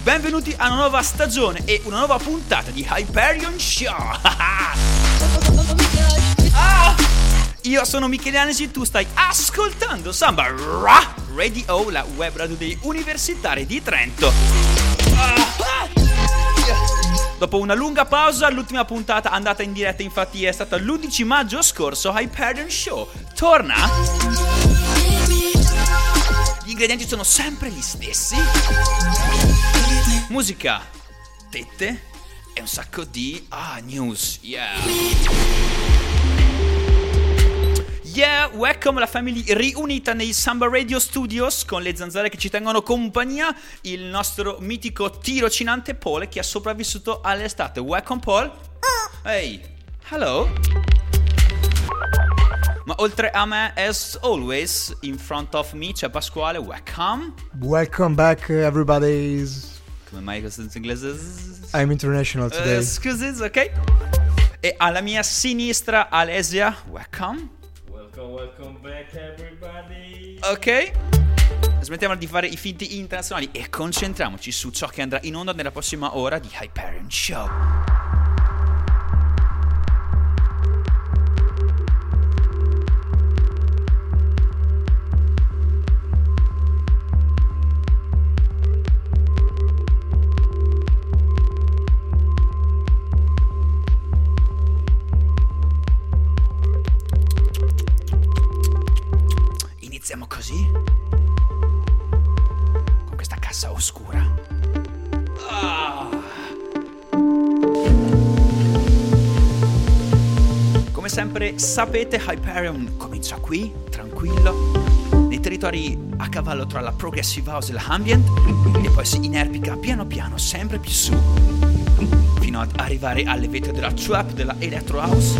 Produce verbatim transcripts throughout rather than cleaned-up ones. Benvenuti a una nuova stagione e una nuova puntata di Hyperion Show. ah, io sono Michele Anesi, tu stai ascoltando Samba Radio, la web radio dei universitari di Trento. Ah, dopo una lunga pausa, l'ultima puntata andata in diretta infatti è stata l'undici maggio scorso. Hyperion Show torna. Gli ingredienti sono sempre gli stessi. Musica, tette e un sacco di ah, news, yeah. Yeah, welcome la family riunita nei Samba Radio Studios con le zanzare che ci tengono compagnia, il nostro mitico tirocinante Paul che ha sopravvissuto all'estate. Welcome Paul. Hey, hello. Ma oltre a me, as always, in front of me c'è Pasquale. Welcome. Welcome back everybody. Come mai questo in inglese? I'm international today. Uh, Scusi, ok? E alla mia sinistra Alessia, welcome. Welcome, welcome back everybody. Ok? Smettiamo di fare i finti internazionali e concentriamoci su ciò che andrà in onda nella prossima ora di Hyperion Show. Siamo così? Con questa cassa oscura. Ah. Come sempre sapete, Hyperion comincia qui, tranquillo, nei territori a cavallo tra la progressive house e la ambient, e poi si inerpica piano piano sempre più su, fino ad arrivare alle vette della trap, della electro house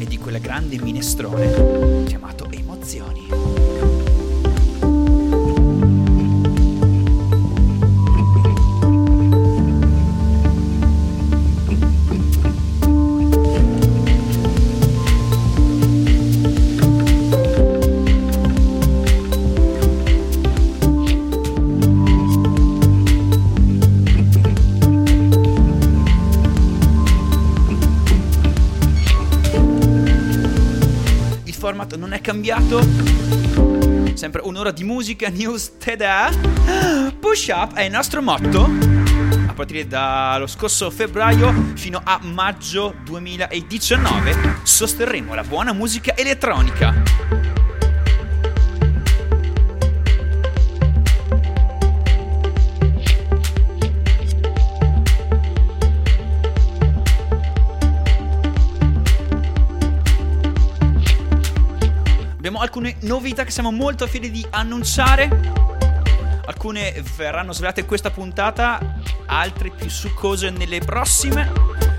e di quella grande minestrone chiamato emozioni. Non è cambiato, sempre un'ora di musica, news, tada. PushUp è il nostro motto a partire dallo scorso febbraio fino a maggio duemiladiciannove. Sosterremo la buona musica elettronica. Alcune novità che siamo molto fieri di annunciare, alcune verranno svelate in questa puntata, altre più succose nelle prossime.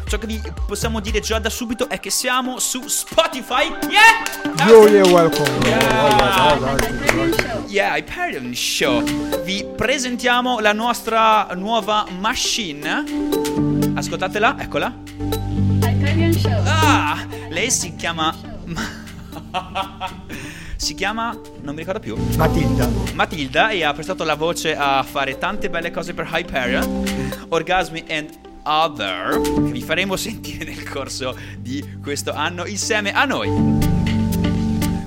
Ciò che vi possiamo dire già da subito è che siamo su Spotify. Yeah! Yo, yeah, welcome. Yeah, yeah, Hyperion Show. Vi presentiamo la nostra nuova machine. Ascoltatela, eccola. Hyperion Show. Ah, lei si chiama... si chiama, non mi ricordo più, Matilda Matilda e ha prestato la voce a fare tante belle cose per Hyperion, Orgasmi and Other, che vi faremo sentire nel corso di questo anno insieme a noi.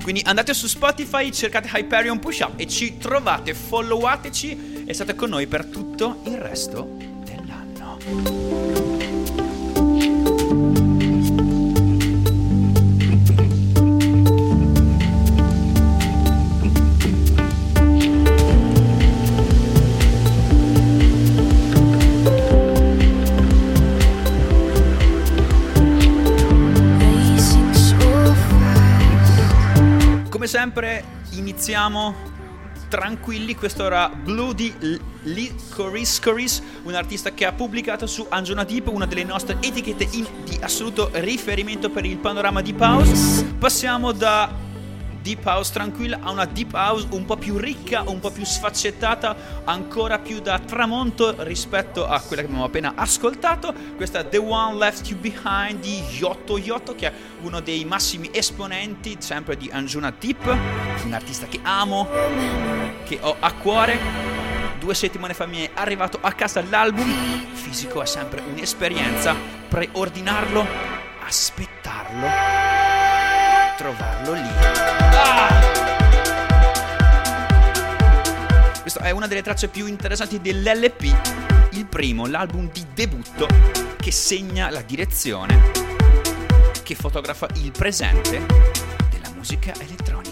Quindi andate su Spotify, cercate Hyperion PushUp e ci trovate, followateci e state con noi per tutto il resto dell'anno. Sempre iniziamo tranquilli. Questo era Blue di Licorice, un artista che ha pubblicato su Anjunadeep, una delle nostre etichette in, di assoluto riferimento per il panorama deep house. Passiamo da deep house tranquilla a una deep house un po' più ricca, un po' più sfaccettata, ancora più da tramonto rispetto a quella che abbiamo appena ascoltato. Questa è The One Left You Behind di Yotto Yotto, che è uno dei massimi esponenti sempre di Anjunadeep, un artista che amo, che ho a cuore. Due settimane fa mi è arrivato a casa l'album fisico, è sempre un'esperienza preordinarlo, aspettarlo, trovarlo lì. Ah! Questa è una delle tracce più interessanti dell'L P, il primo, l'album di debutto che segna la direzione, che fotografa il presente della musica elettronica.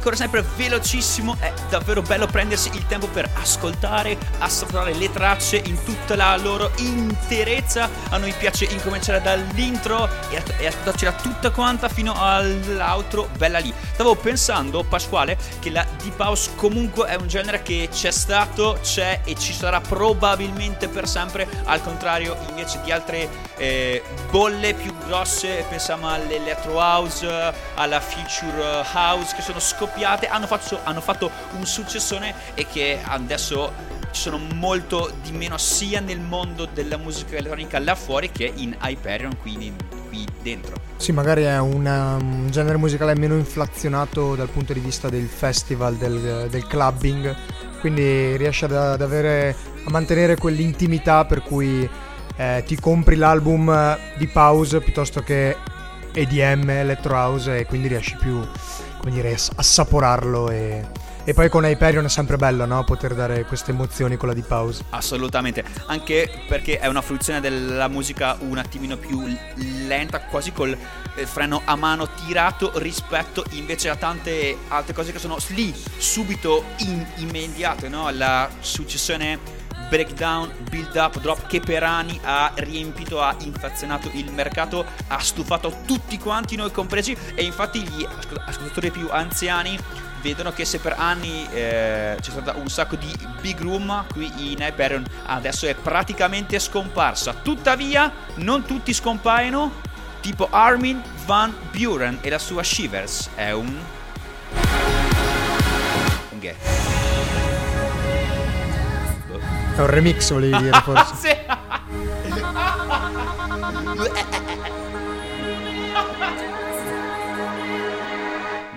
Corre sempre velocissimo, è davvero bello prendersi il tempo per ascoltare, assaporare le tracce in tutta la loro interezza. A noi piace incominciare dall'intro e ascoltarcela tutta quanta fino all'outro, bella lì. Stavo pensando, Pasquale, che la deep house comunque è un genere che c'è stato, c'è e ci sarà probabilmente per sempre, al contrario invece di altre eh, bolle più grosse, pensiamo all'electro house, alla future house, che sono scoppiate, hanno fatto, hanno fatto un successone e che adesso ci sono molto di meno sia nel mondo della musica elettronica là fuori che in Hyperion, quindi qui dentro. Sì, magari è una, un genere musicale meno inflazionato dal punto di vista del festival, del, del clubbing, quindi riesce ad, ad avere, a mantenere quell'intimità per cui eh, ti compri l'album di Pause piuttosto che E D M, Electro House, e quindi riesci più, come dire, assaporarlo. E, e poi con Hyperion è sempre bello, no? Poter dare queste emozioni con la Deep House. Assolutamente, anche perché è una fruizione della musica un attimino più lenta, quasi col freno a mano tirato, rispetto invece a tante altre cose che sono lì, subito, in, immediate, no? La successione breakdown, build up, drop, che per anni ha riempito, ha inflazionato il mercato, ha stufato tutti quanti, noi compresi, e infatti gli ascoltatori più anziani vedono che se per anni eh, c'è stata un sacco di big room qui in Hyperion, adesso è praticamente scomparsa. Tuttavia non tutti scompaiono, tipo Armin van Buuren e la sua Shivers, è un... un gay. È un remix, volevi dire, forse.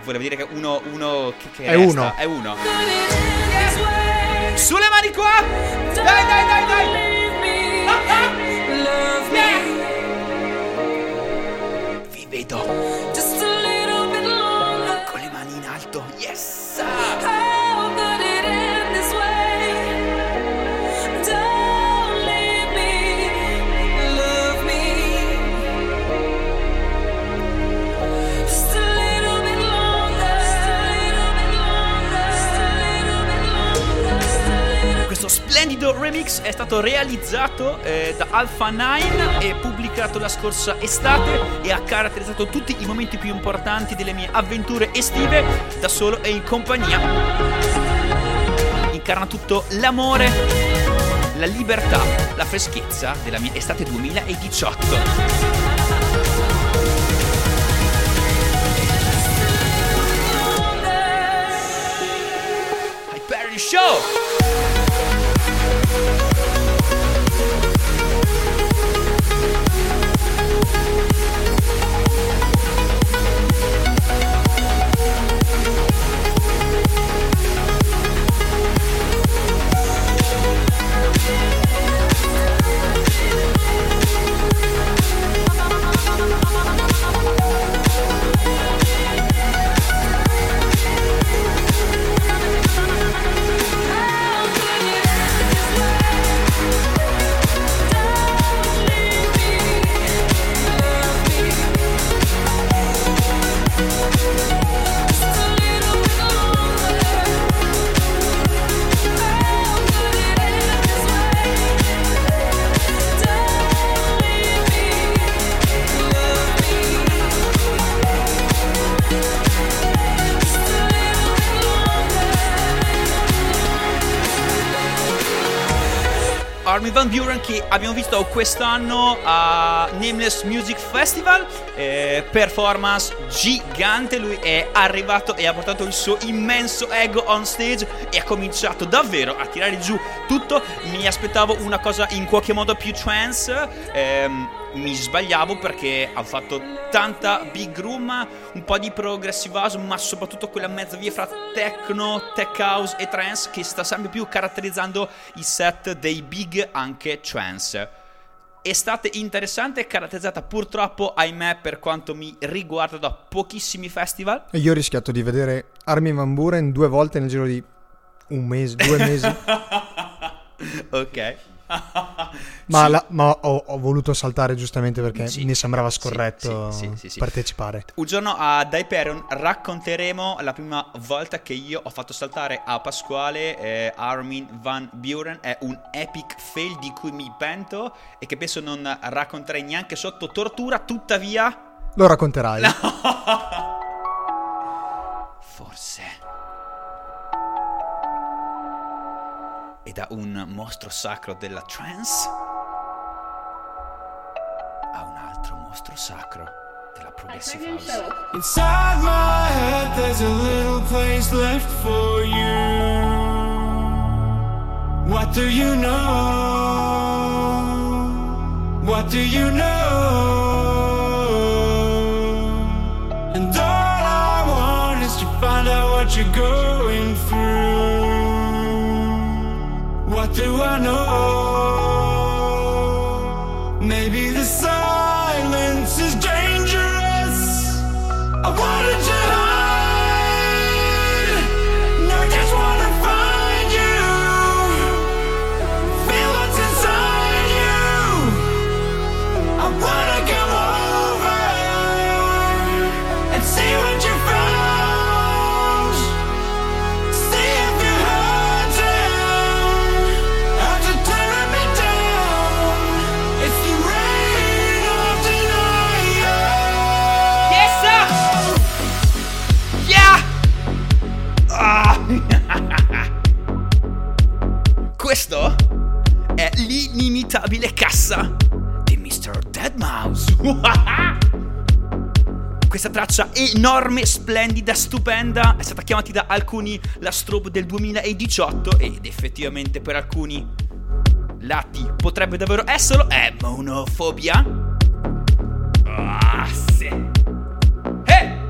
Volevo dire che uno, uno che, che è resta, uno. È uno. Yeah. Sulle mani qua! Dai, dai, dai, dai! Yeah. Vi vedo. Con le mani in alto. Yes! Splendido remix è stato realizzato eh, da Alpha nove e pubblicato la scorsa estate, e ha caratterizzato tutti i momenti più importanti delle mie avventure estive, da solo e in compagnia. Incarna tutto l'amore, la libertà, la freschezza della mia estate duemiladiciotto. Hyperion Show! Armin van Buuren, che abbiamo visto quest'anno a Nameless Music Festival, eh, performance gigante, lui è arrivato e ha portato il suo immenso ego on stage e ha cominciato davvero a tirare giù tutto. Mi aspettavo una cosa in qualche modo più trance, ehm, mi sbagliavo perché ha fatto tanta big room, un po' di progressive house, ma soprattutto quella mezza via fra techno, tech house e trance che sta sempre più caratterizzando i set dei big, anche trance. Estate interessante, caratterizzata purtroppo, ahimè, per quanto mi riguarda, da pochissimi festival. E io ho rischiato di vedere Armin van Buuren due volte nel giro di un mese, due mesi. Ok. Ma, sì. la, ma ho, ho voluto saltare, giustamente, perché sì, mi sembrava scorretto sì, sì, sì, sì, sì. partecipare. Un giorno ad Hyperion racconteremo la prima volta che io ho fatto saltare a Pasquale eh, Armin van Buuren. È un epic fail di cui mi pento e che penso non racconterei neanche sotto tortura. Tuttavia lo racconterai. No. Forse. E da un mostro sacro della trance a un altro mostro sacro della progressive house. Inside my head there's a little place left for you. What What do you know? What do you know? And all I want is to find out what you're going through. What do I know? Maybe the silence is dangerous. I wanted to Questo è l'inimitabile cassa di mister Deadmau5. Questa traccia enorme, splendida, stupenda è stata chiamata da alcuni la strobe del duemiladiciotto ed effettivamente per alcuni lati potrebbe davvero esserlo. È monofobia. Ah, sì. Hey!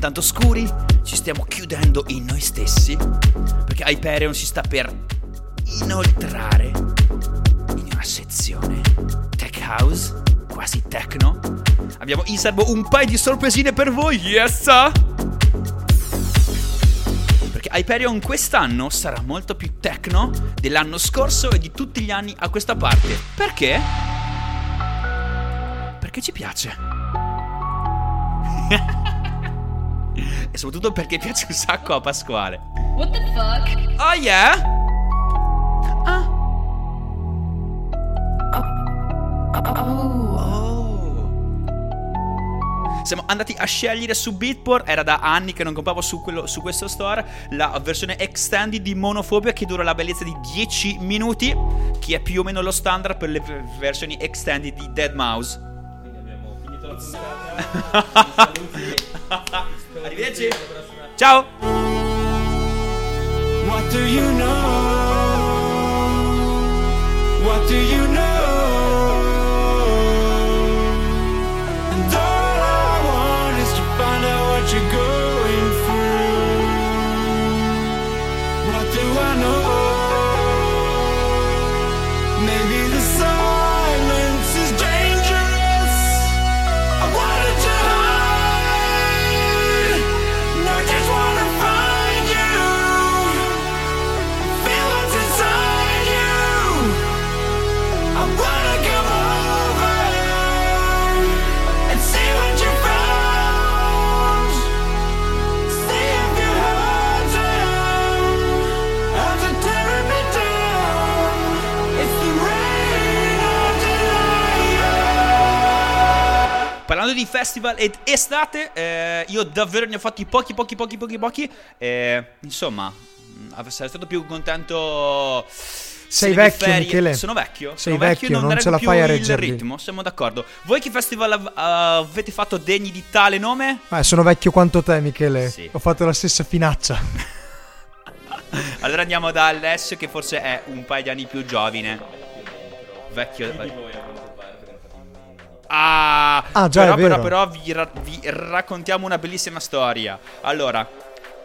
Tanto scuri, ci stiamo chiudendo in noi stessi, perché Hyperion si sta per inoltrare in una sezione tech house, quasi techno. Abbiamo in serbo un paio di sorpresine per voi, yes! Perché Hyperion quest'anno sarà molto più techno dell'anno scorso e di tutti gli anni a questa parte. Perché? Perché ci piace. E soprattutto perché piace un sacco a Pasquale. What the fuck? Oh yeah? Ah. Oh. Oh. Siamo andati a scegliere su Beatport. Era da anni che non compravo su, quello, su questo store la versione extended di Monofobia, che dura la bellezza di dieci minuti, che è più o meno lo standard per le versioni extended di Deadmau5. Arrivederci. Ciao. What do you know? What do you know? And all I want is to find out what you're going through. What do I know? Maybe the sun. Parlando di festival ed estate, eh, io davvero ne ho fatti pochi, pochi, pochi, pochi, pochi. Eh, insomma, sarei stato più contento. Sei vecchio, Michele. Sono vecchio. Sei sono vecchio, vecchio, non, non ce la fai a reggerli. Il ritmo, siamo d'accordo. Voi che festival av- avete fatto degni di tale nome? Eh, sono vecchio quanto te, Michele. Sì. Ho fatto la stessa finaccia. Allora andiamo da Alessio, che forse è un paio di anni più giovane. Vecchio. Ah, ah già, però, è vero. però, però vi, ra- vi raccontiamo una bellissima storia. Allora,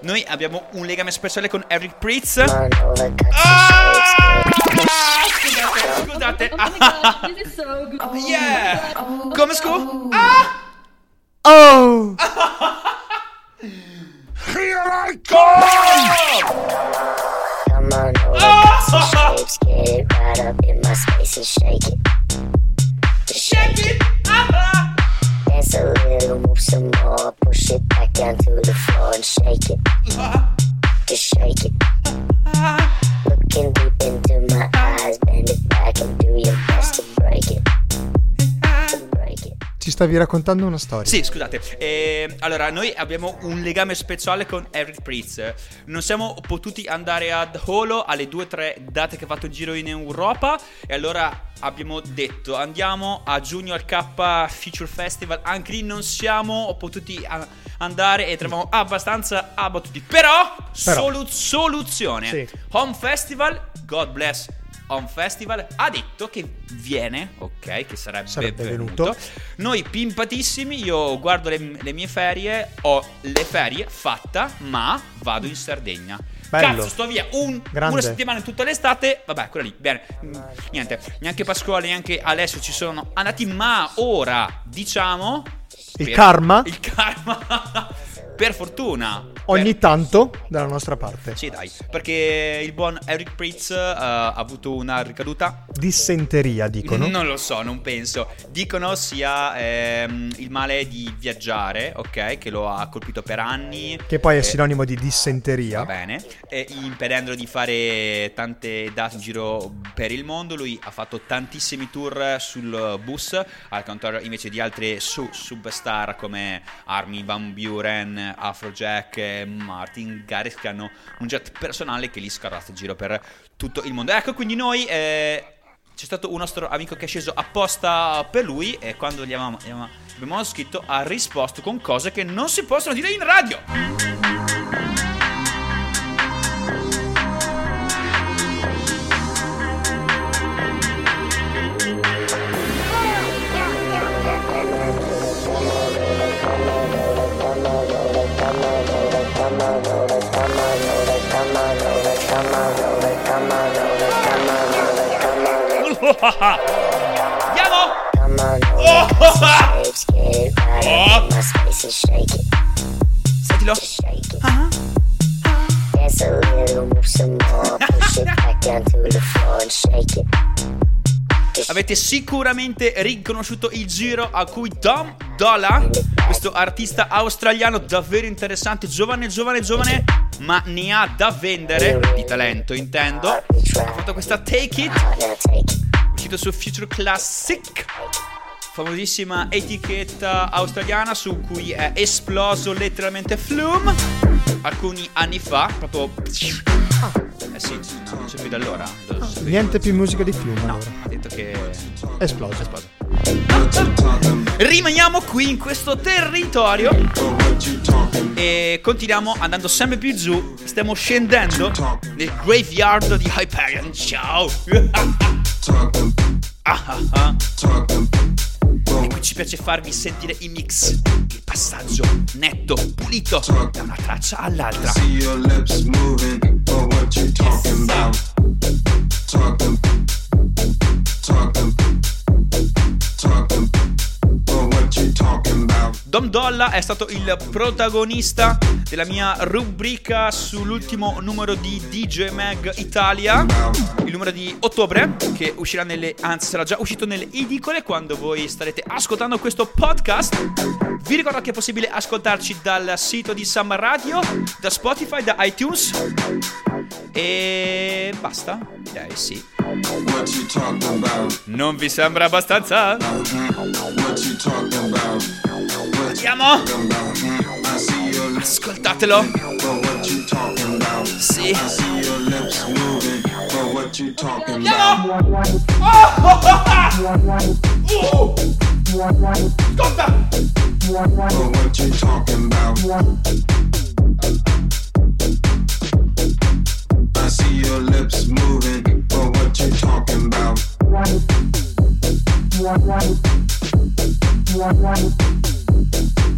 noi abbiamo un legame speciale con Eric Pritz. Ah! Scusate, scusate. Ah! Yeah! Come scu? Ah! Oh! Here I come! Oh! Shake it, ah! Dance a little, move some more, push it back down to the floor and shake it. Ah. Just shake it. Ah. stavi raccontando una storia. Sì, scusate. Eh, allora, noi abbiamo un legame speciale con Eric Pritz. Non siamo potuti andare ad Holo alle due o tre date che ha fatto il giro in Europa. E allora abbiamo detto, andiamo a giugno al K Future Festival. Anche lì non siamo potuti a- andare e trovavamo abbastanza abbattuti. Però, Però. Solu- soluzione. Sì. Home Festival, God bless Home Festival, ha detto che viene, ok, che sarebbe, sarebbe venuto. venuto Noi pimpatissimi, io guardo le, le mie ferie, ho le ferie fatta, ma vado in Sardegna. Bello. Cazzo, sto via un, una settimana in tutta l'estate. Vabbè, quella lì, bene. Niente, neanche Pasquale, neanche Alessio ci sono andati, ma ora, diciamo, Il per, karma Il karma per fortuna ogni per... tanto dalla nostra parte. Sì, dai, perché il buon Eric Pritz uh, ha avuto una ricaduta. Dissenteria, dicono. Non lo so, non penso. Dicono sia ehm, il male di viaggiare, ok, che lo ha colpito per anni. Che poi è eh, sinonimo di dissenteria. Va bene. E impedendolo di fare tante date in giro per il mondo. Lui ha fatto tantissimi tour sul bus, al contrario invece di altre su- substar come Armin van Buuren, Afrojack e Martin Garrix, che hanno un jet personale che li scarrasta in giro per tutto il mondo. Ecco, quindi noi eh, c'è stato un nostro amico che è sceso apposta per lui, e quando gli abbiamo, gli abbiamo scritto ha risposto con cose che non si possono dire in radio. Andiamo! Oh! Oh! Sentilo! Ah! Avete sicuramente riconosciuto il giro a cui Dom Dolla, questo artista australiano davvero interessante, giovane, giovane, giovane, ma ne ha da vendere, di talento intendo, ha fatto questa Take It, uscito su Future Classic, famosissima etichetta australiana su cui è esploso letteralmente Flume alcuni anni fa, proprio... Ah. Eh sì, non c'è più da allora. Ah, niente più musica di Flume, no, allora. Ha detto che... Esploso. Esploso. Rimaniamo qui in questo territorio e continuiamo andando sempre più giù. Stiamo scendendo nel graveyard di Hyperion Show. Ah ah ah. E qui ci piace farvi sentire i mix, il passaggio netto, pulito, da una traccia all'altra. Dom Dolla è stato il protagonista della mia rubrica sull'ultimo numero di D J Mag Italia, il numero di ottobre, che uscirà nelle, anzi sarà già uscito nelle edicole quando voi starete ascoltando questo podcast. Vi ricordo che è possibile ascoltarci dal sito di Samba Radio, da Spotify, da iTunes e basta, dai, sì. Non vi sembra abbastanza? Andiamo! Ascoltatelo! Sì! Andiamo! Oh, oh, oh, oh. Uh. Ascolta! I see your lips moving, but what you talking about? But what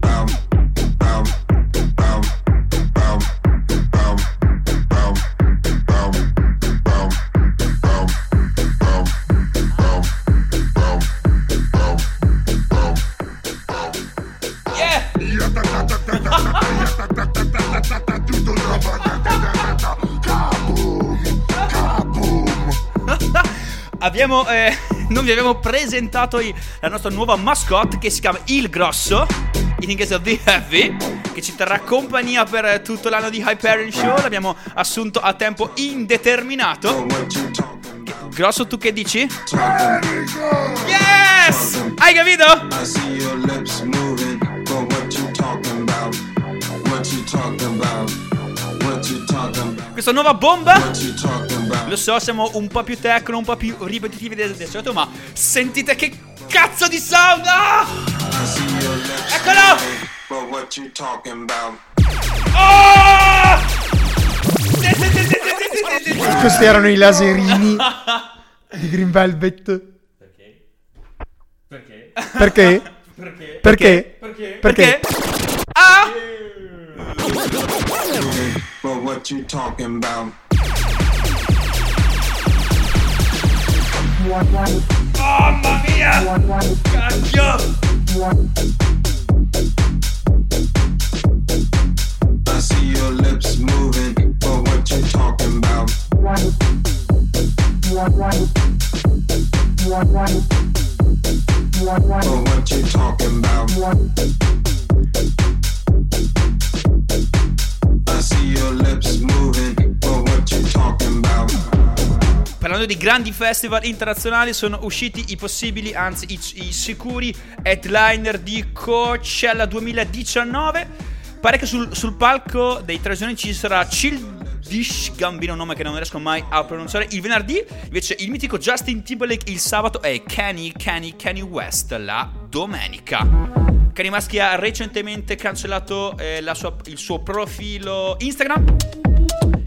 Bow, bow, bow, bow, bow, bow, bow, bow. Abbiamo, eh, non vi abbiamo presentato i, la nostra nuova mascotte che si chiama Il Grosso, in inglese The Heavy, che che ci terrà compagnia per tutto l'anno di Hyperion Show. L'abbiamo assunto a tempo indeterminato. Grosso, tu che dici? Yes! Hai capito? Questa nuova bomba? Lo so, siamo un po' più tecno, un po' più ripetitivi del solito, ma sentite che cazzo di sound! Eccolo! Oh! Questi erano i laserini di Green Velvet. Perché? Perché? Perché? Perché? Perché? Perché? Perché? Ah! But what you talking about? Oh, mamma mia! Cacchio! I see your lips moving, but what you talking about? But what you talking about? Parlando di grandi festival internazionali, sono usciti i possibili, anzi i, i sicuri headliner di Coachella duemiladiciannove. Pare che sul, sul palco dei tre giorni ci sarà Childish Gambino, un nome che non riesco mai a pronunciare, il venerdì. Invece il mitico Justin Timberlake il sabato e Kanye, Kanye, Kanye West la domenica. Kanye West ha recentemente cancellato eh, la sua, il suo profilo Instagram.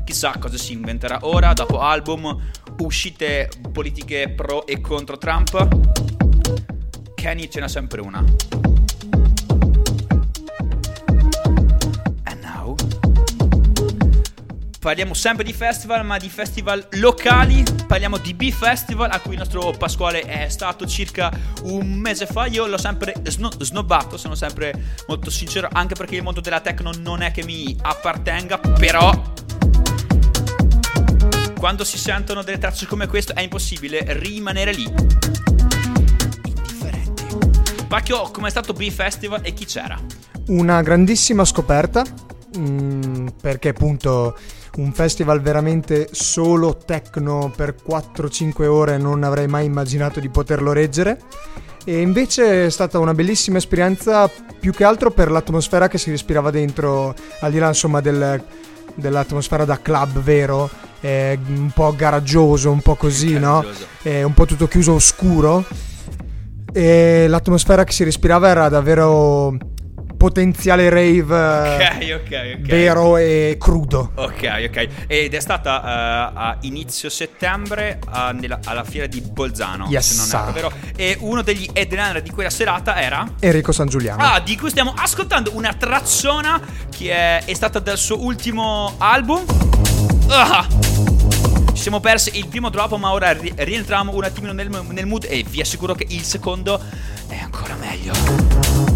Chissà cosa si inventerà ora, dopo album, uscite politiche pro e contro Trump. Kanye ce n'ha sempre una. And now parliamo sempre di festival, ma di festival locali. Parliamo di B-Festival, a cui il nostro Pasquale è stato circa un mese fa. Io l'ho sempre sno- snobbato, sono sempre molto sincero, anche perché il mondo della techno non è che mi appartenga. Però quando si sentono delle tracce come questa è impossibile rimanere lì indifferenti. Pacchio, com'è stato B-Festival e chi c'era? Una grandissima scoperta, mm, perché appunto... un festival veramente solo techno per quattro cinque ore non avrei mai immaginato di poterlo reggere, e invece è stata una bellissima esperienza, più che altro per l'atmosfera che si respirava dentro, al di là insomma del, dell'atmosfera da club vero, eh, un po' garaggioso, un po' così, no? Eh, un po' tutto chiuso, oscuro, e l'atmosfera che si respirava era davvero... potenziale rave, okay, okay, okay. Vero e crudo. Ok, ok. Ed è stata uh, a inizio settembre uh, nella, alla fiera di Bolzano, yes, se non erro, vero? E uno degli headliner di quella serata era Enrico Sangiuliano, ah, di cui stiamo ascoltando una trazzona che è, è stata dal suo ultimo album. Ah! Ci siamo persi il primo drop, ma ora ri- rientriamo un attimino nel, nel mood e vi assicuro che il secondo è ancora meglio.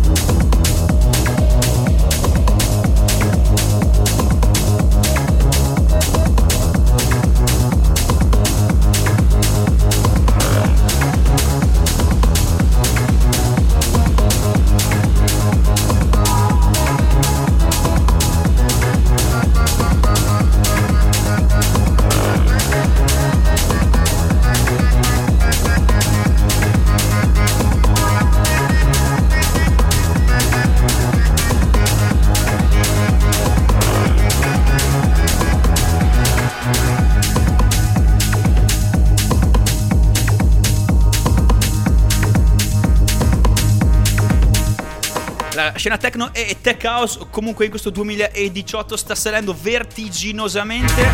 Scena techno e tech house comunque in questo duemiladiciotto sta salendo vertiginosamente.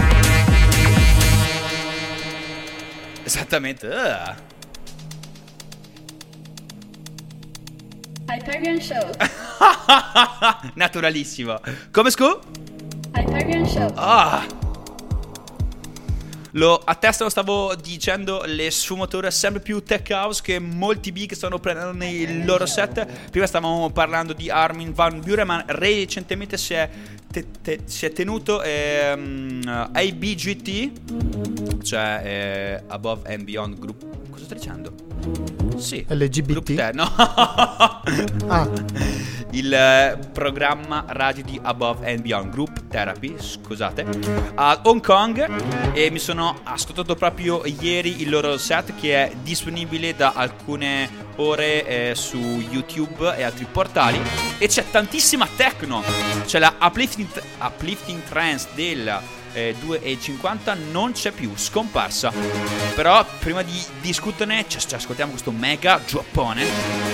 Esattamente. uh. Hyperion Show. Naturalissimo. Come scu? Hyperion Show. Ah, lo attestano, stavo dicendo, le sfumature sempre più tech house che molti big stanno prendendo nei loro set. Prima stavamo parlando di Armin van Buuren, ma recentemente si è, te- te- si è tenuto ehm, A B G T, cioè eh, Above and Beyond Group. Cosa sto dicendo? Sì, L G B T? Te- no. Ah. il programma radio di Above and Beyond Group Therapy, scusate, a Hong Kong, e mi sono ascoltato proprio ieri il loro set, che è disponibile da alcune ore eh, su YouTube e altri portali, e c'è tantissima techno, c'è la uplifting, uplifting trance del eh, due e cinquanta, non c'è più, scomparsa. Però prima di discuterne ci ascoltiamo questo mega giappone.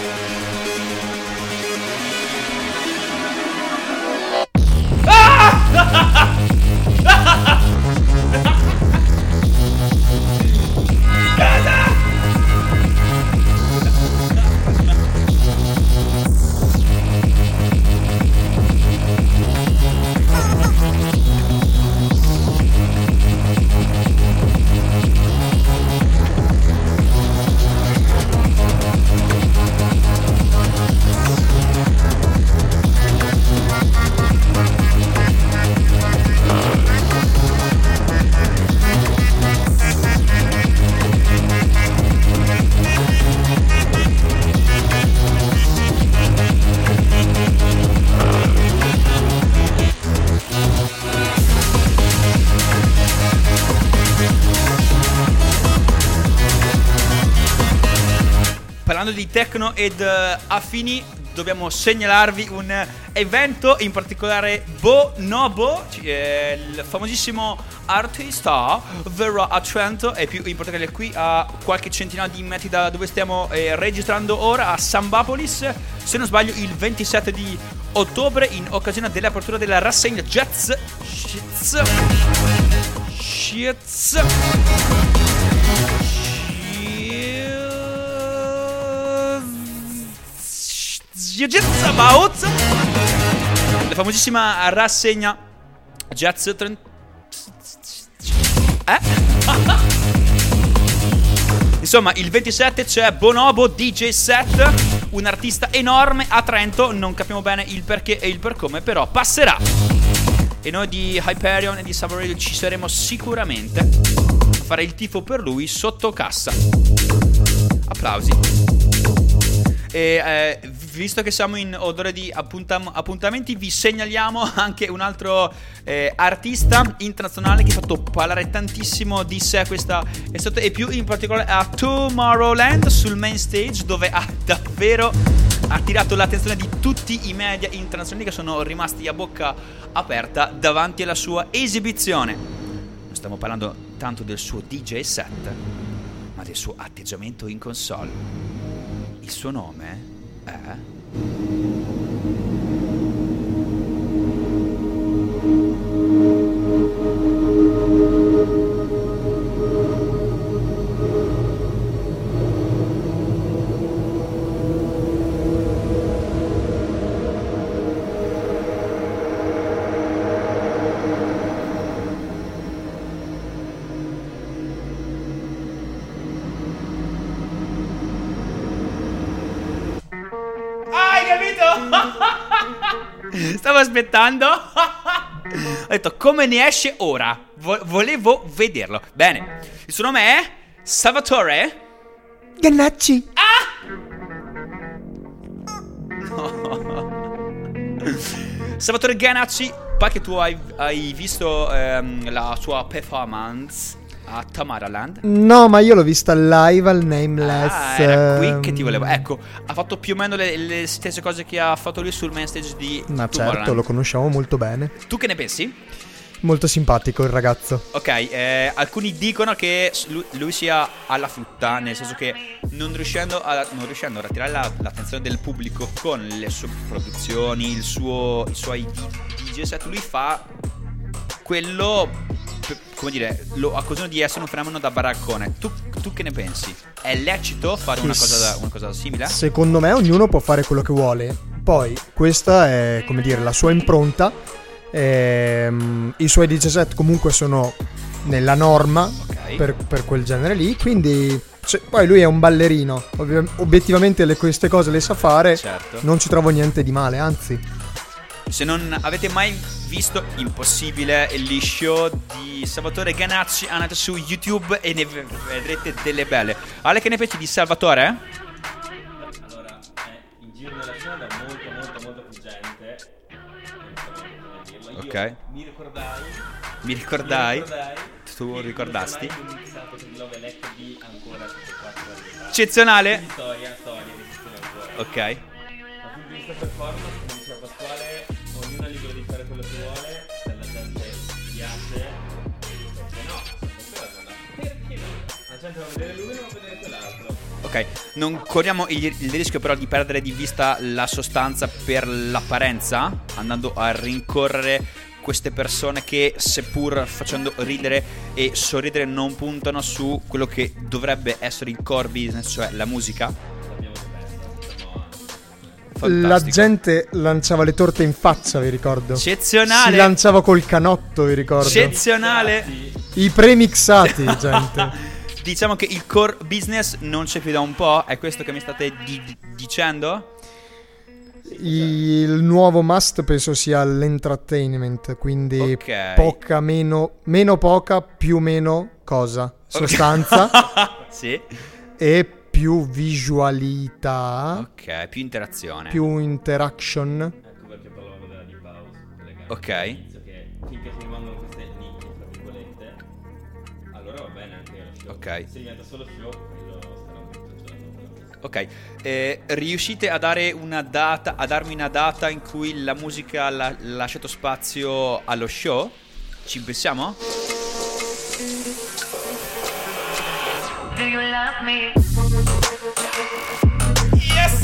Di techno ed uh, affini, dobbiamo segnalarvi un evento, in particolare Bonobo, eh, il famosissimo artista, verrà a Trento e più in particolare qui a qualche centinaio di metri da dove stiamo eh, registrando ora, a Sambapolis, se non sbaglio il ventisette di ottobre, in occasione dell'apertura della rassegna Jazz Shits Shits About. La famosissima rassegna Jazz trenta... Eh? Insomma, il ventisette c'è Bonobo D J set, un artista enorme a Trento, non capiamo bene il perché e il per come, però passerà. E noi di Hyperion e di Samba Radio ci saremo sicuramente a fare il tifo per lui sotto cassa. Applausi. E eh, visto che siamo in odore di appuntam- appuntamenti, vi segnaliamo anche un altro eh, artista internazionale che ha fatto parlare tantissimo di sé questa estate, e più in particolare a Tomorrowland sul main stage, dove ha davvero attirato l'attenzione di tutti i media internazionali, che sono rimasti a bocca aperta davanti alla sua esibizione. Non stiamo parlando tanto del suo D J set, ma del suo atteggiamento in console. Il suo nome è aspettando. Ho detto, come ne esce ora? Vo- volevo vederlo. Bene. Il suo nome è Salvatore Ganacci. Ah! No. Salvatore Ganacci, perché tu hai, hai visto ehm, la sua performance a Tomorrowland? No, ma io l'ho vista live al Nameless. Ah, era qui che ti volevo. Ecco, ha fatto più o meno le, le stesse cose che ha fatto lui sul main stage di Ma certo, lo conosciamo molto bene. Tu che ne pensi? Molto simpatico il ragazzo. Ok, eh, alcuni dicono che lui, lui sia alla frutta, nel senso che non riuscendo a, non riuscendo a attirare la, l'attenzione del pubblico con le sue produzioni, il suo, i suoi D J set, lui fa quello... Come dire, lo accusano di essere un fenomeno da baraccone. Tu, tu che ne pensi? È lecito fare una cosa, una cosa simile? Secondo me ognuno può fare quello che vuole. Poi questa è, come dire, la sua impronta. ehm, I suoi D J set comunque sono nella norma, okay, per, per quel genere lì. Quindi cioè, poi lui è un ballerino. Ob- Obiettivamente le, queste cose le sa fare, certo. Non ci trovo niente di male, anzi. Se non avete mai visto Impossibile, gli show di Salvatore Ganacci, andate su YouTube e ne vedrete delle belle. Ale, che ne pensi di Salvatore? Allora, eh, in giro della scena è molto molto molto più Ok. Mi ricordai. Mi ricordai. Mi ricordai tu ricordasti. Eccezionale. Storia, storia, esistono ancora. Ok. Dal punto di vista performance, come diceva Pasquale, ognuno è libero di fare quello che vuole, se alla gente piace, perché no? Perché no? La gente va a vedere lui, non va a vedere quell'altro. Ok, non corriamo il, il rischio però di perdere di vista la sostanza per l'apparenza, andando a rincorrere queste persone che, seppur facendo ridere e sorridere, non puntano su quello che dovrebbe essere il core business, cioè la musica. Fantastico. La gente lanciava le torte in faccia, vi ricordo. Eccezionale. Si lanciava col canotto, vi ricordo. Eccezionale. I premixati, gente. Diciamo che il core business non c'è più da un po', è questo che mi state di- dicendo? Il nuovo must penso sia l'entertainment, quindi okay. poca meno meno poca più meno cosa sostanza okay. sì. E più visualità, ok, più interazione, più interaction. Ecco perché parlavamo della deep house, ok, che finché si rimangono queste nicchie tra virgolette, allora va bene anche lo show, ok, se diventa solo show. Ok, eh, riuscite a dare una data, a darmi una data in cui la musica ha la, lasciato spazio allo show? Ci pensiamo? Do you love me? Yes!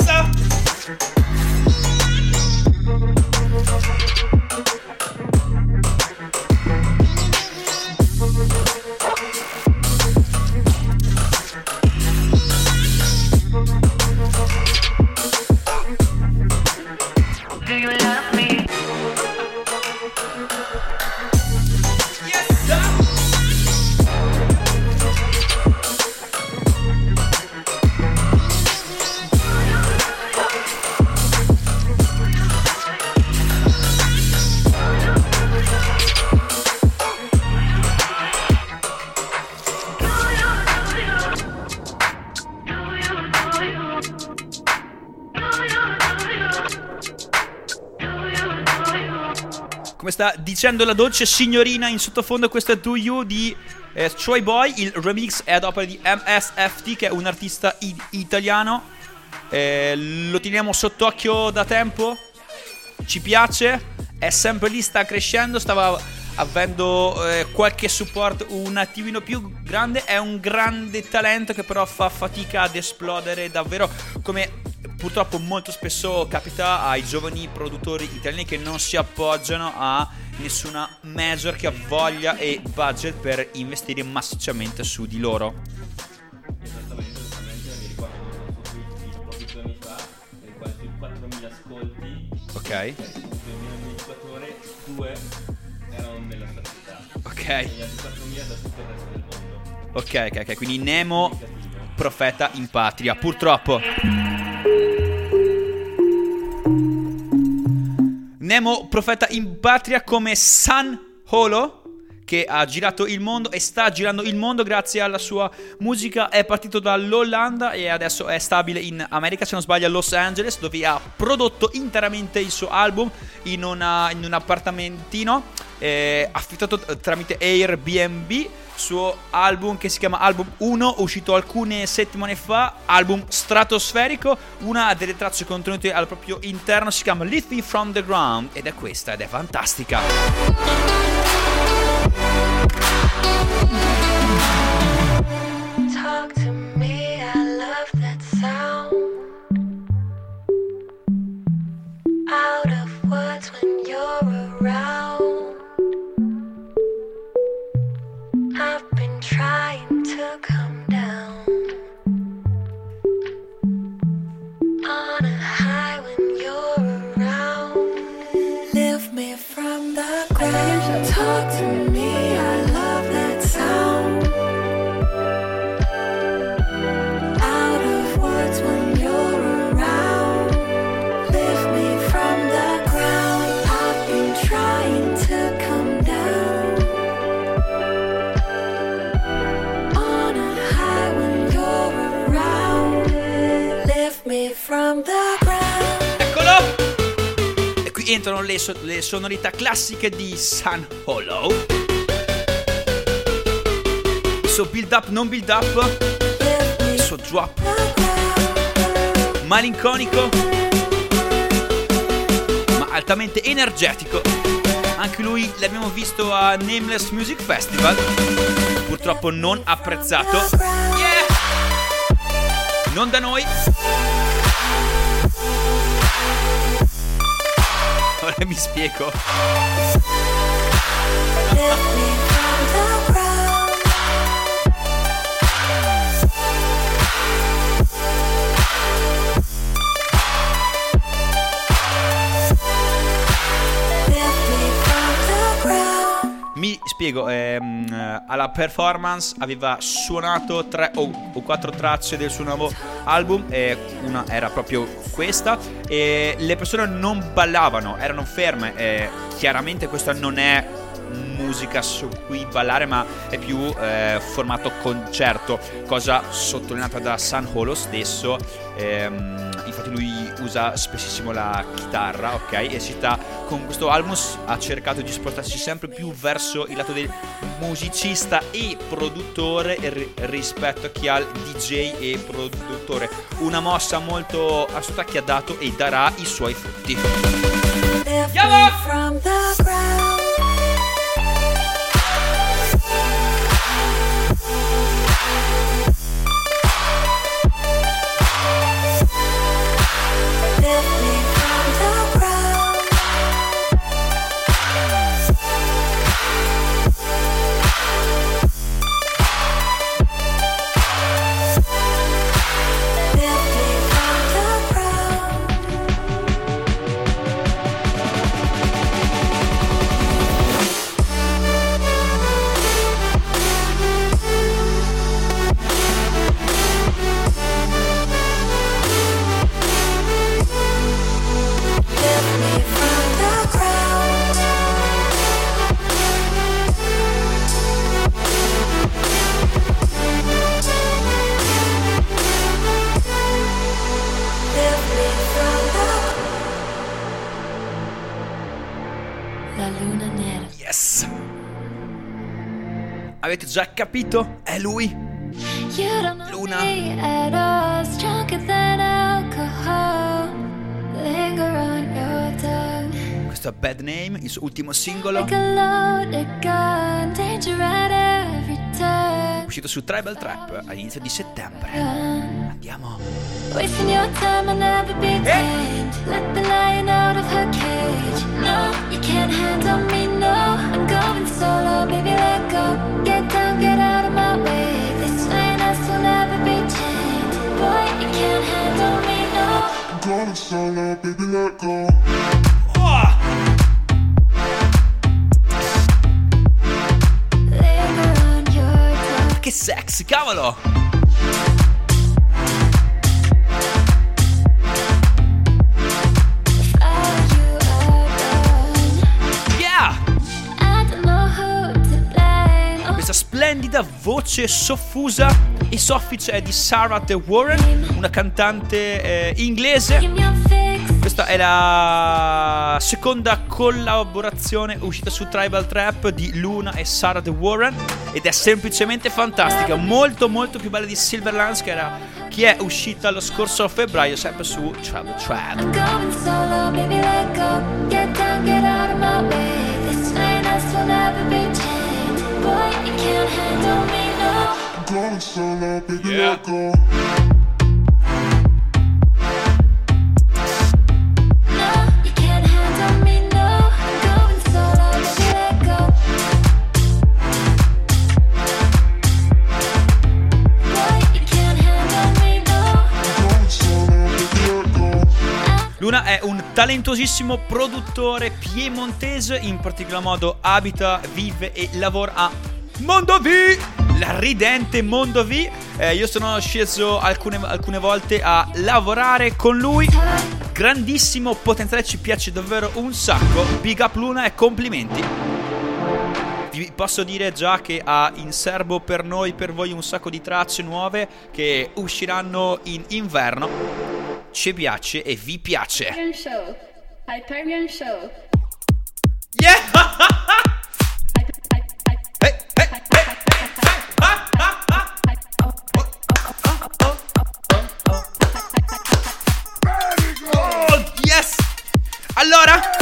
Sta dicendo la dolce signorina in sottofondo, questo è Do You di eh, Troy Boy, il remix è ad opera di M S F T, che è un artista i- italiano, eh, lo teniamo sott'occhio da tempo, ci piace, è sempre lì, sta crescendo, stava avendo eh, qualche supporto un attimino più grande, è un grande talento che però fa fatica ad esplodere davvero, come purtroppo molto spesso capita ai giovani produttori italiani che non si appoggiano a nessuna major che ha voglia e budget per investire massicciamente su di loro. Esattamente, esattamente, mi ricordo un tweet di pochi giorni fa, nel quale sui quattromila ascolti, ok, duemila due erano nella sua città, ok, e gli altri quattromila da tutto il resto del mondo. Ok, ok, ok, quindi Nemo, profeta in patria, purtroppo. Nemo, profeta in patria, come San Holo, che ha girato il mondo e sta girando il mondo grazie alla sua musica. È partito dall'Olanda e adesso è stabile in America, se non sbaglio a Los Angeles, dove ha prodotto interamente il suo album in, una, in un appartamentino eh, affittato tramite Airbnb. Suo album che si chiama Album uno, uscito alcune settimane fa, album stratosferico. Una delle tracce contenute al proprio interno si chiama Lift Me From The Ground, ed è questa, ed è fantastica. Talk to me, I love that sound. Out of words when you're around. I've been trying to come down on a high when you're around. Lift me from the ground. Talk to me, I love that sound. Out of words when you're around. Lift me from the ground. I've been trying to come down. From the ground. Eccolo! E qui rientrano le, so- le sonorità classiche di San Holo. So build up, non build up. So drop. Malinconico, ma altamente energetico. Anche lui l'abbiamo visto a Nameless Music Festival. Purtroppo non apprezzato. Yeah! Non da noi. Ora mi spiego. Mi spiego, ehm, alla performance aveva suonato tre o, o quattro tracce del suo nuovo album e una era proprio questa e le persone non ballavano, erano ferme e chiaramente questa non è musica su cui ballare, ma è più eh, formato concerto, cosa sottolineata da San Holo stesso. Ehm, infatti lui usa spessissimo la chitarra, ok, e si sta, con questo album ha cercato di spostarsi sempre più verso il lato del musicista e produttore r- rispetto a chi ha il D J e produttore, una mossa molto astuta che ha dato e darà i suoi frutti. Andiamo! Avete già capito? È lui, Luna. Questo è Bad Name, il suo ultimo singolo, uscito su Tribal Trap all'inizio di settembre. Andiamo. Eh? Get down, get out of my way. This lane us will never be changed. Boy, you can't handle me, no. I'm going solo, baby, let go. Oh! Che sexy, cavolo! Splendida voce soffusa e soffice di Sarah De Warren, una cantante eh, inglese. Questa è la seconda collaborazione uscita su Tribal Trap di Luna e Sarah De Warren ed è semplicemente fantastica, molto molto più bella di Silverlands che, era, che è uscita lo scorso febbraio sempre su Tribal Trap. Boy, you can't handle me now. I'm going solo, baby, yeah. Let go. No, you can't handle me now. I'm going solo, baby, let go. Boy, you can't handle me now. I'm going solo, baby, let go. Luna è un talentosissimo produttore piemontese, in particolar modo abita, vive e lavora a Mondovì, la ridente Mondovì. Eh, io sono sceso alcune, alcune volte a lavorare con lui, grandissimo potenziale, ci piace davvero un sacco. Big up Luna e complimenti. Vi posso dire già che ha in serbo per noi, per voi, un sacco di tracce nuove che usciranno in inverno. Ci piace e vi piace. Hyperion Show. Yeah! Oh, yes! Allora?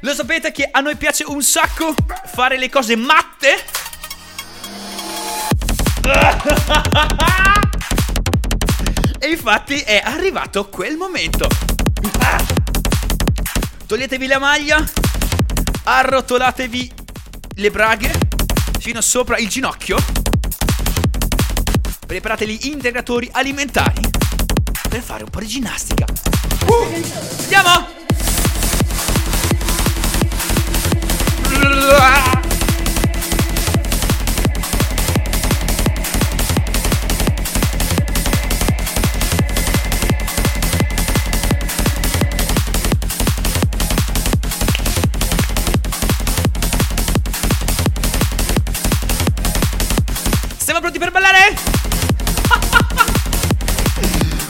Lo sapete che a noi piace un sacco fare le cose matte? E infatti è arrivato quel momento. Toglietevi la maglia, arrotolatevi le braghe fino sopra il ginocchio. Preparate gli integratori alimentari per fare un po' di ginnastica. Uh, andiamo! Siamo pronti per ballare?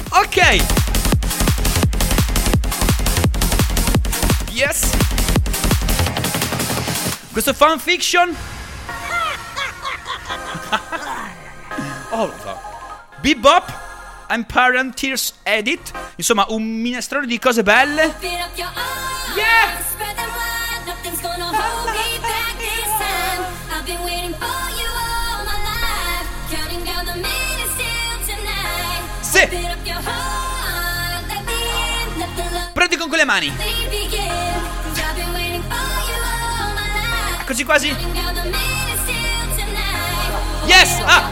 Ok. Yes. Questo è fan fiction. Oh, Bebop, Empyrean Tears Edit. Insomma, un minestrone di cose belle. Yeah! Sì. Pronti con quelle mani. Così quasi. Yes! Ah!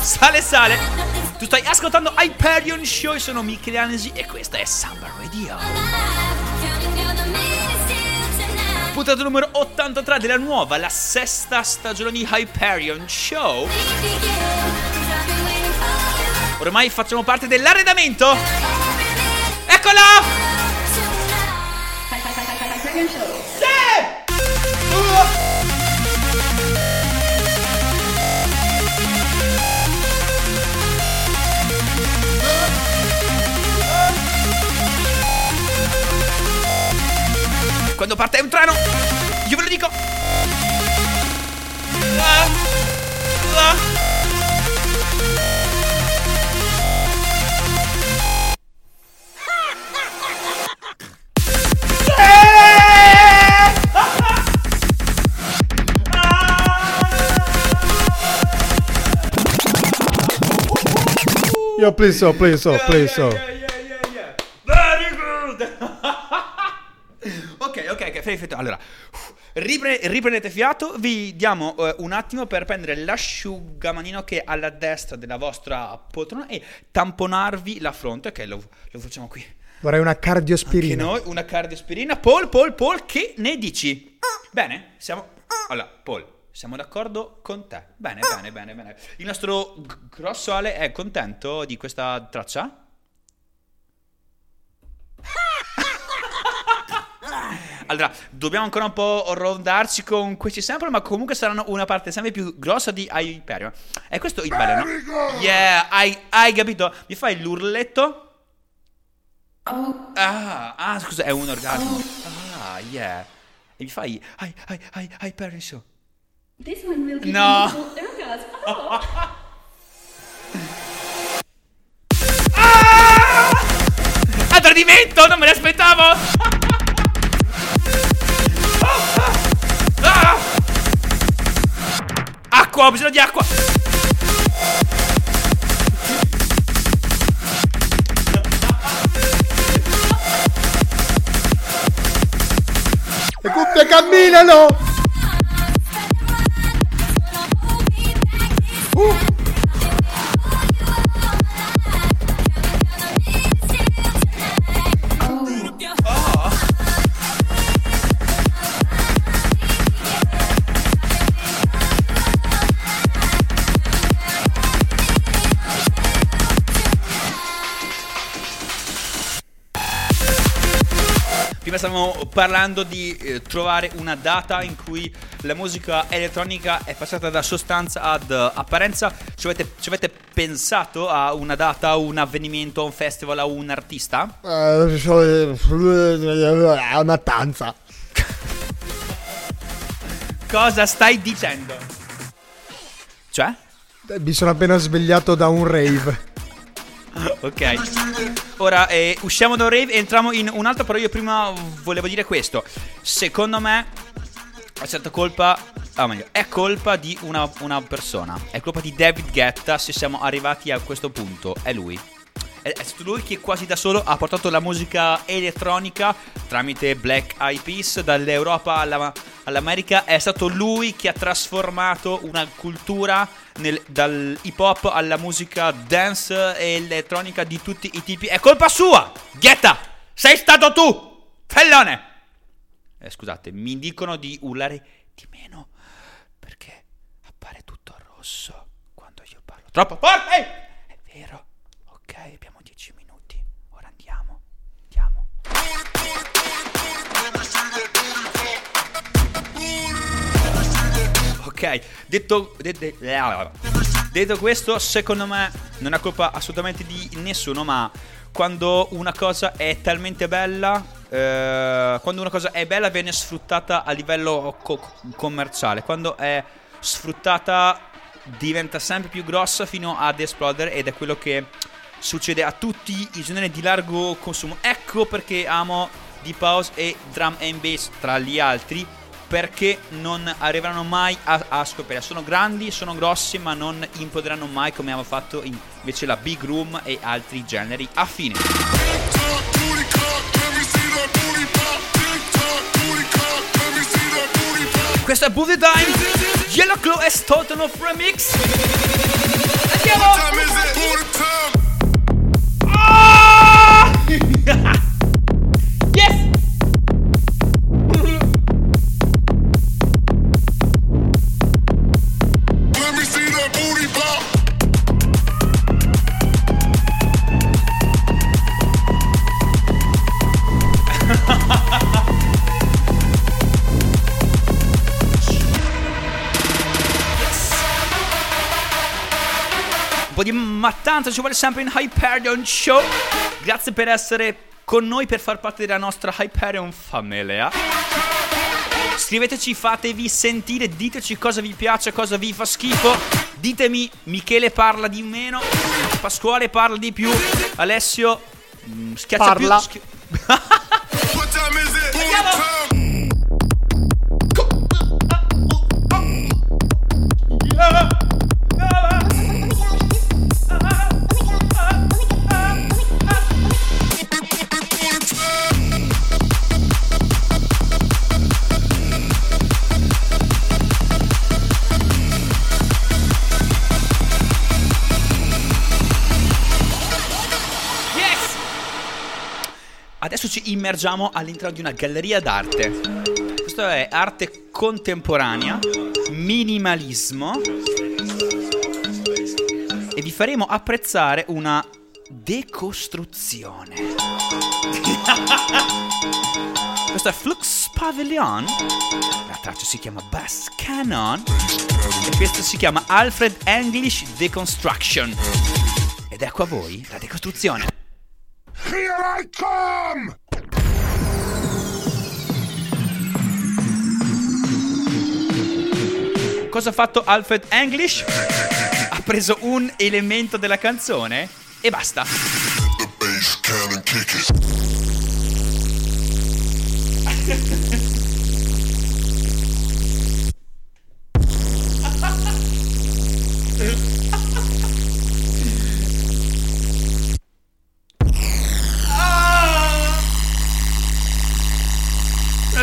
Sale, sale. Tu stai ascoltando Hyperion Show. Io sono Michele Anesi e questa è Samba Radio. Puntata numero ottantatré della nuova, la sesta stagione di Hyperion Show. Ormai facciamo parte dell'arredamento. Eccolo! Quando parte un treno, io ve lo dico. Ah, ah. Io please so, please so, please so. Allora, ripre- riprendete fiato, vi diamo eh, un attimo per prendere l'asciugamanino che è alla destra della vostra poltrona e tamponarvi la fronte, ok, lo, lo facciamo qui. Vorrei una cardiospirina. Anche noi, una cardiospirina. Paul, Paul, Paul, che ne dici? Bene, siamo... Allora, Paul, siamo d'accordo con te. Bene, bene, bene, bene. Il nostro g- grosso Ale è contento di questa traccia? Allora, dobbiamo ancora un po' rondarci con questi sample, ma comunque saranno una parte sempre più grossa di Hyperion. E questo il bello, no? Yeah, hai, hai capito? Mi fai l'urletto? Ah, ah, scusa, è un orgasmo. Ah, yeah. E mi fai Hi, hi, hi, Hyperion Show. This one will give no. you an orgasm. Oh. Ah! A tradimento, non me l'aspettavo! Acqua, ho bisogno di acqua. Le cuffie camminano. Uh. Prima stavamo parlando di eh, trovare una data in cui la musica elettronica è passata da sostanza ad uh, apparenza. Ci avete, ci avete pensato a una data, un avvenimento, un festival, a un artista? È una tanza. Cosa stai dicendo? Cioè? Mi sono appena svegliato da un rave. Ok. Ora eh, usciamo da un rave e entriamo in un altro, però io prima volevo dire questo. Secondo me è stata colpa, ah meglio, è colpa di una, una persona. È colpa di David Guetta se siamo arrivati a questo punto. È lui. È, è stato lui che quasi da solo ha portato la musica elettronica tramite Black Eyed Peas dall'Europa alla, all'America. È stato lui che ha trasformato una cultura Nel, dal hip hop alla musica dance e elettronica di tutti i tipi. È colpa sua, Guetta. Sei stato tu, fellone. eh, Scusate, mi dicono di urlare di meno perché appare tutto rosso quando io parlo troppo forte. È vero. Ok, abbiamo dieci minuti. Ora andiamo. Andiamo. Ok, detto, de, de, detto questo, secondo me non è colpa assolutamente di nessuno, ma quando una cosa è talmente bella, eh, quando una cosa è bella viene sfruttata a livello co- commerciale, quando è sfruttata diventa sempre più grossa fino ad esplodere, ed è quello che succede a tutti i generi di largo consumo. Ecco perché amo Deep House e Drum and Bass, tra gli altri, perché non arriveranno mai a, a scoprire. Sono grandi, sono grossi, ma non imploderanno mai come hanno fatto in, invece la Big Room e altri generi affini. Questo è Booty Time, Yellow Claw e Total of Remix. Andiamo! Oh! Di mattanza ci vuole sempre in Hyperion Show. Grazie per essere con noi, per far parte della nostra Hyperion Famiglia. Scriveteci, fatevi sentire, diteci cosa vi piace, cosa vi fa schifo. Ditemi, Michele parla di meno, Pasquale parla di più, Alessio mh, schiaccia parla. più schi- Adesso ci immergiamo all'interno di una galleria d'arte. Questo è arte contemporanea, minimalismo, e vi faremo apprezzare una decostruzione. Questo è Flux Pavilion, la traccia si chiama Bass Cannon e questo si chiama Alfred English Deconstruction. Ed ecco a voi la decostruzione. Here I come! Cosa ha fatto Alfred English? Ha preso un elemento della canzone e basta. The bass cannon kick it.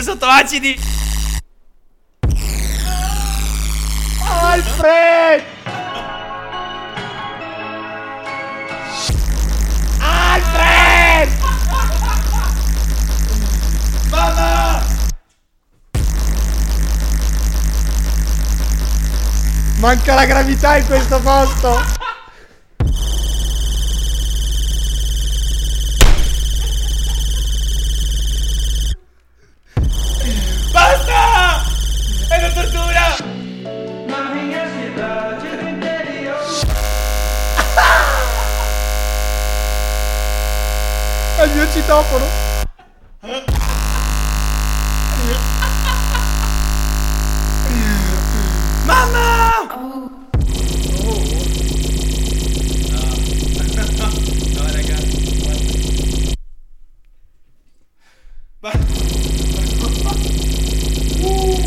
Sotto acidi. Alfred! Alfred! Mamma! Manca la gravità in questo posto. citofono. Mamma! Oh. Oh. No. No, ragazzi. Ma... Uh.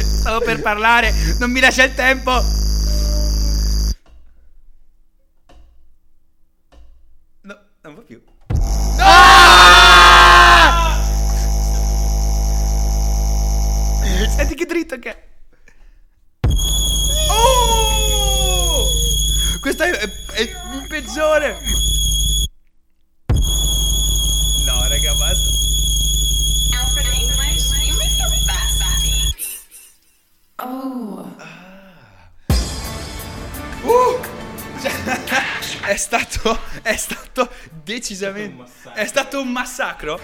Stavo per parlare, non mi lascia il tempo. Decisamente è stato un massacro,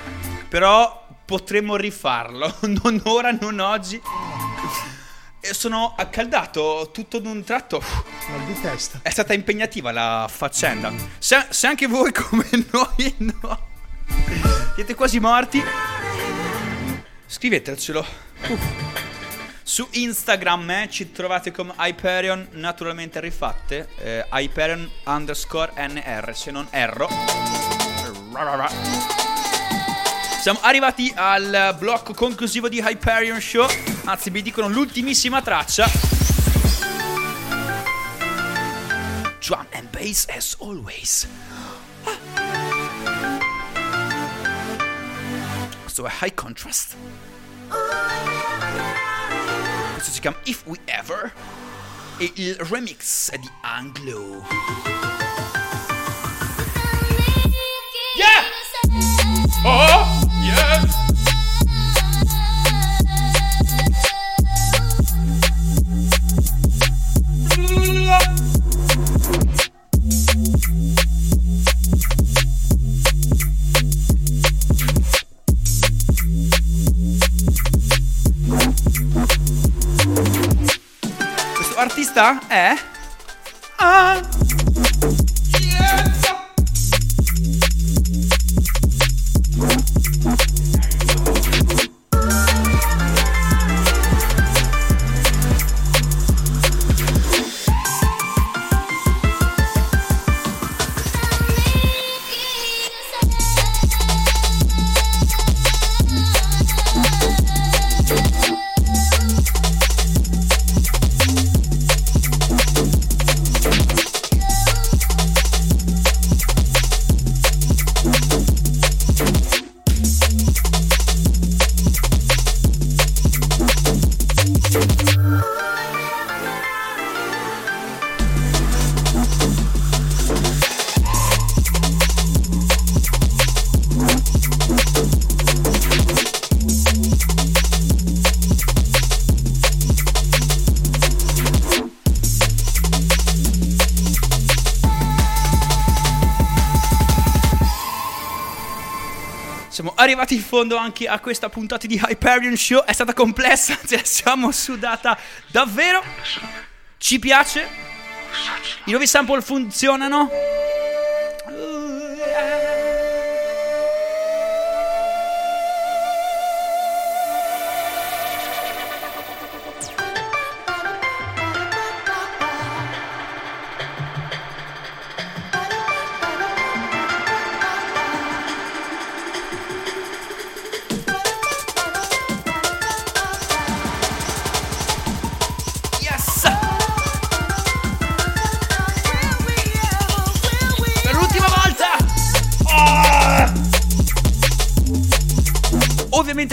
però potremmo rifarlo, non ora, non oggi. E sono accaldato tutto ad un tratto. Mal di testa. È stata impegnativa la faccenda. Se, se anche voi come noi no, siete quasi morti, scrivetecelo uh. su Instagram, eh, ci trovate come Hyperion naturalmente rifatte, eh, Hyperion underscore nr se non erro. Siamo arrivati al blocco conclusivo di Hyperion Show. Anzi, mi dicono l'ultimissima traccia. Drum and bass as always. Questo è High Contrast. Questo si chiama If We Ever. E il remix è di Anglo. Oh, yeah. Questo artista è ah. Arrivati in fondo anche a questa puntata di Hyperion Show. È stata complessa, ce la siamo sudata davvero. Ci piace. I nuovi sample funzionano.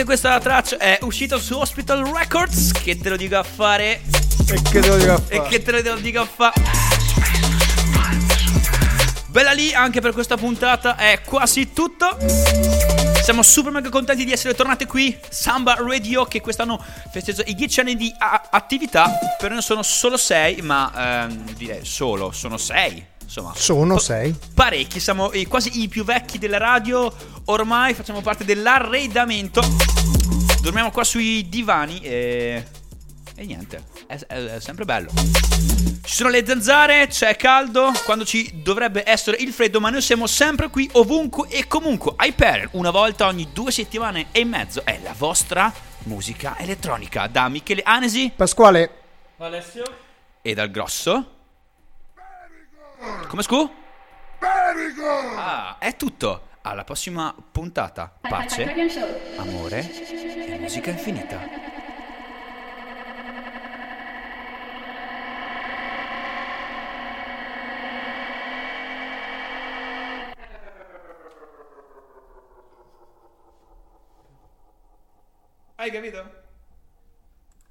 Questa traccia è uscita su Hospital Records. Che te lo dico a fare. E che te lo dico a fare. E che te lo dico a fare. Bella lì, anche per questa puntata è quasi tutto. Siamo super mega contenti di essere tornati qui. Samba Radio, che quest'anno festeggia i dieci anni di a- attività. Per noi sono solo sei, ma ehm, direi solo, sono sei. Insomma, sono sei. Parecchi, siamo quasi i più vecchi della radio. Ormai facciamo parte dell'arredamento. Dormiamo qua sui divani e, e niente, è, è, è sempre bello. Ci sono le zanzare, c'è caldo quando ci dovrebbe essere il freddo, ma noi siamo sempre qui ovunque e comunque. Hyperion, una volta ogni due settimane e mezzo, è la vostra musica elettronica. Da Michele Anesi, Pasquale, Alessia e dal grosso, come scu? Ah, è tutto. Alla prossima puntata. Pace, amore e musica infinita. Hai capito?